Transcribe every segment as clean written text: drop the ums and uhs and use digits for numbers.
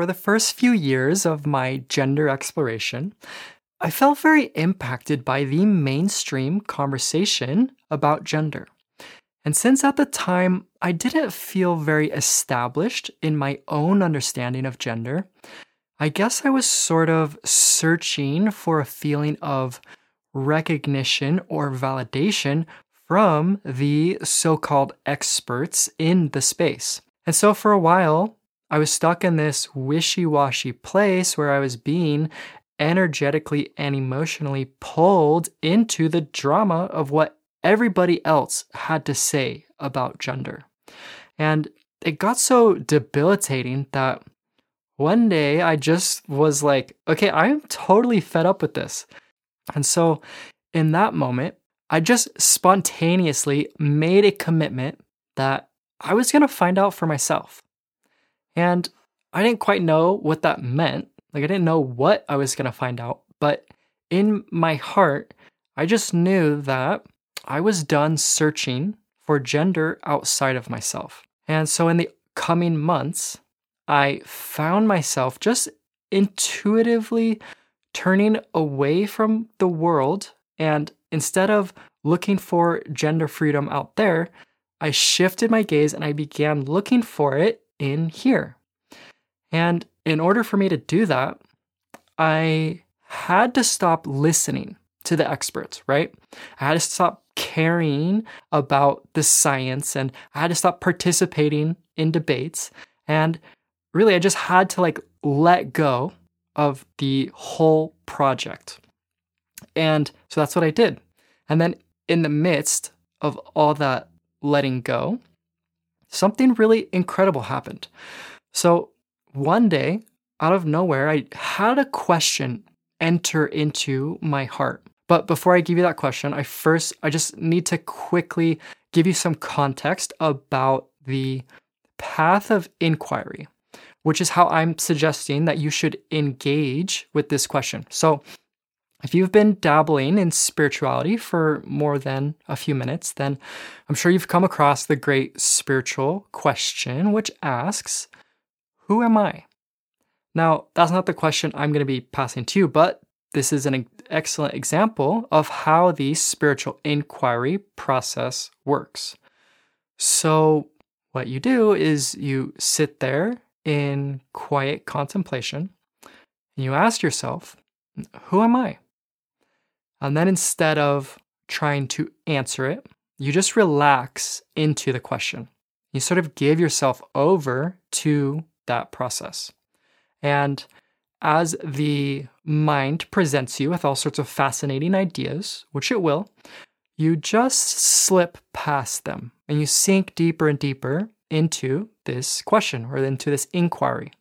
For the first few years of my gender exploration, I felt very impacted by the mainstream conversation about gender. And since at the time I didn't feel very established in my own understanding of gender, I guess I was sort of searching for a feeling of recognition or validation from the so-called experts in the space. And so for a while, I was stuck in this wishy-washy place where I was being energetically and emotionally pulled into the drama of what everybody else had to say about gender. And it got so debilitating that one day I just was like, okay, I'm totally fed up with this. And so in that moment, I just spontaneously made a commitment that I was going to find out for myself. And I didn't quite know what that meant. Like, I didn't know what I was going to find out. But in my heart, I just knew that I was done searching for gender outside of myself. And so in the coming months, I found myself just intuitively turning away from the world. And instead of looking for gender freedom out there, I shifted my gaze and I began looking for it in here. And in order for me to do that, I had to stop listening to the experts, right? I had to stop caring about the science, and I had to stop participating in debates. And really, I just had to let go of the whole project. And so that's what I did. And then in the midst of all that letting go, something really incredible happened. So one day, out of nowhere, I had a question enter into my heart. But before I give you that question, I just need to quickly give you some context about the path of inquiry, which is how I'm suggesting that you should engage with this question. So if you've been dabbling in spirituality for more than a few minutes, then I'm sure you've come across the great spiritual question, which asks, who am I? Now, that's not the question I'm going to be passing to you, but this is an excellent example of how the spiritual inquiry process works. So what you do is you sit there in quiet contemplation and you ask yourself, who am I? And then instead of trying to answer it, you just relax into the question. You sort of give yourself over to that process. And as the mind presents you with all sorts of fascinating ideas, which it will, you just slip past them and you sink deeper and deeper into this question or into this inquiry.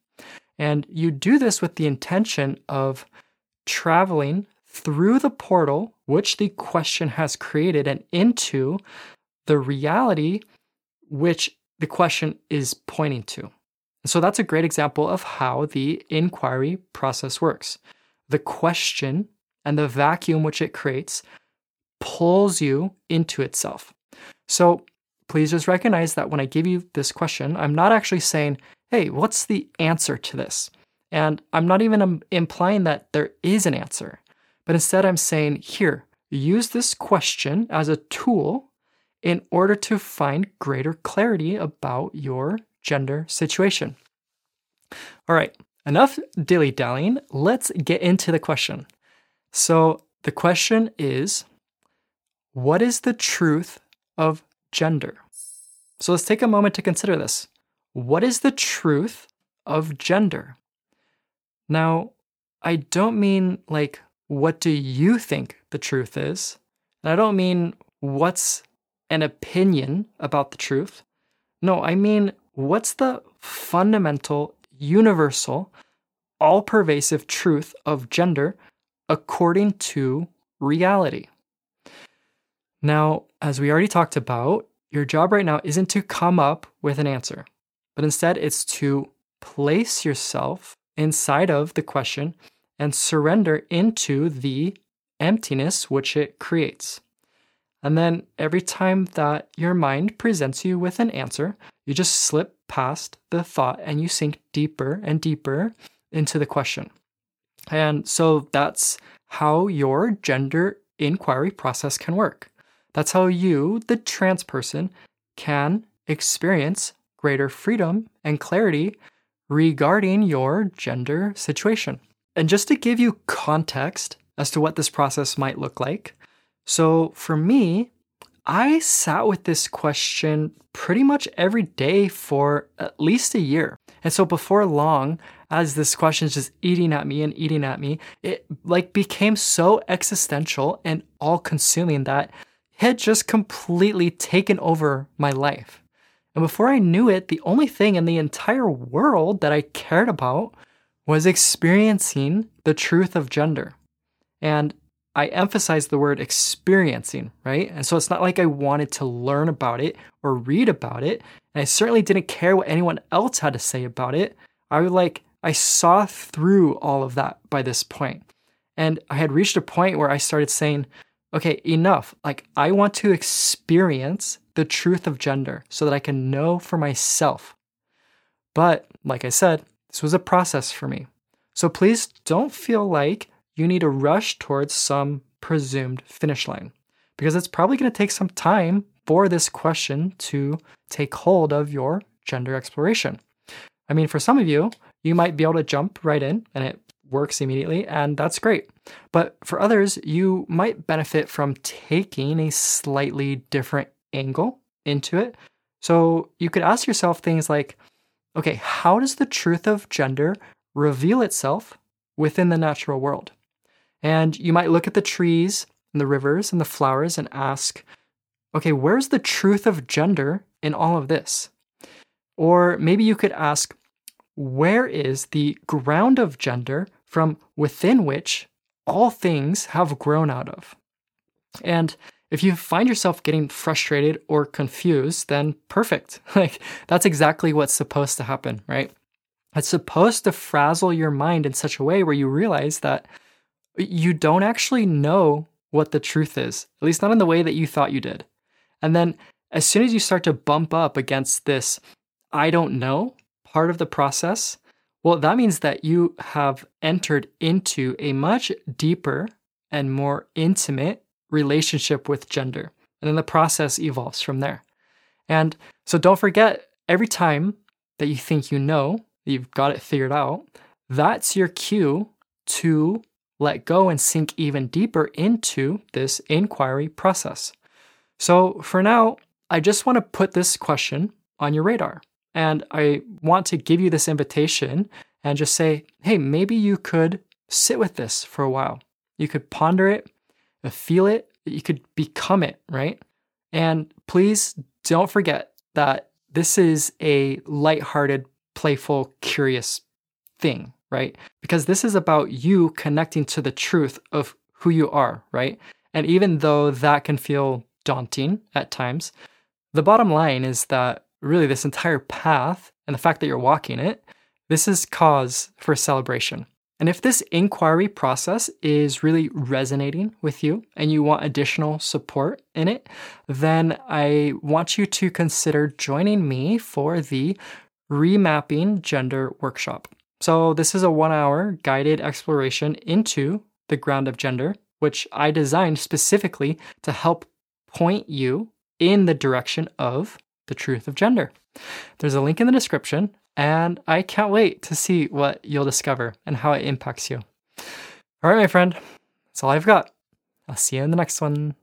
And you do this with the intention of traveling through the portal which the question has created and into the reality which the question is pointing to. So that's a great example of how the inquiry process works. The question and the vacuum which it creates pulls you into itself. So please just recognize that when I give you this question, I'm not actually saying, hey, what's the answer to this? And I'm not even implying that there is an answer, but instead I'm saying, here, use this question as a tool in order to find greater clarity about your gender situation. All right, enough dilly-dallying. Let's get into the question. So the question is, what is the truth of gender? So let's take a moment to consider this. What is the truth of gender? Now, I don't mean what do you think the truth is? And I don't mean what's an opinion about the truth. No, I mean what's the fundamental, universal, all-pervasive truth of gender according to reality? Now, as we already talked about, your job right now isn't to come up with an answer, but instead it's to place yourself inside of the question and surrender into the emptiness which it creates. And then every time that your mind presents you with an answer, you just slip past the thought and you sink deeper and deeper into the question. And so that's how your gender inquiry process can work. That's how you, the trans person, can experience greater freedom and clarity regarding your gender situation. And just to give you context as to what this process might look like, so for me, I sat with this question pretty much every day for at least a year. And so before long, as this question is just eating at me, it became so existential and all-consuming that it had just completely taken over my life. And before I knew it, the only thing in the entire world that I cared about was experiencing the truth of gender. And I emphasize the word experiencing, right? And so it's not like I wanted to learn about it or read about it. And I certainly didn't care what anyone else had to say about it. I saw through all of that by this point. And I had reached a point where I started saying, okay, enough. I want to experience the truth of gender so that I can know for myself. But like I said, this was a process for me. So please don't feel like you need to rush towards some presumed finish line, because it's probably going to take some time for this question to take hold of your gender exploration. I mean, for some of you, you might be able to jump right in and it works immediately, and that's great. But for others, you might benefit from taking a slightly different angle into it. So you could ask yourself things like, okay, how does the truth of gender reveal itself within the natural world? And you might look at the trees and the rivers and the flowers and ask, okay, where's the truth of gender in all of this? Or maybe you could ask, where is the ground of gender from within which all things have grown out of? And if you find yourself getting frustrated or confused, then perfect. That's exactly what's supposed to happen, right? It's supposed to frazzle your mind in such a way where you realize that you don't actually know what the truth is, at least not in the way that you thought you did. And then as soon as you start to bump up against this, I don't know, part of the process, well, that means that you have entered into a much deeper and more intimate relationship with gender. And then the process evolves from there. And so don't forget, every time that you think you know, you've got it figured out, that's your cue to let go and sink even deeper into this inquiry process. So for now, I just want to put this question on your radar. And I want to give you this invitation and just say, hey, maybe you could sit with this for a while. You could ponder it, feel it, you could become it, right? And please don't forget that this is a lighthearted, playful, curious thing, right? Because this is about you connecting to the truth of who you are, right? And even though that can feel daunting at times, the bottom line is that really, this entire path and the fact that you're walking it, this is cause for celebration. And if this inquiry process is really resonating with you and you want additional support in it, then I want you to consider joining me for the Remapping Gender Workshop. So this is a 1-hour guided exploration into the ground of gender, which I designed specifically to help point you in the direction of the truth of gender. There's a link in the description, and I can't wait to see what you'll discover and how it impacts you. All right, my friend, that's all I've got. I'll see you in the next one.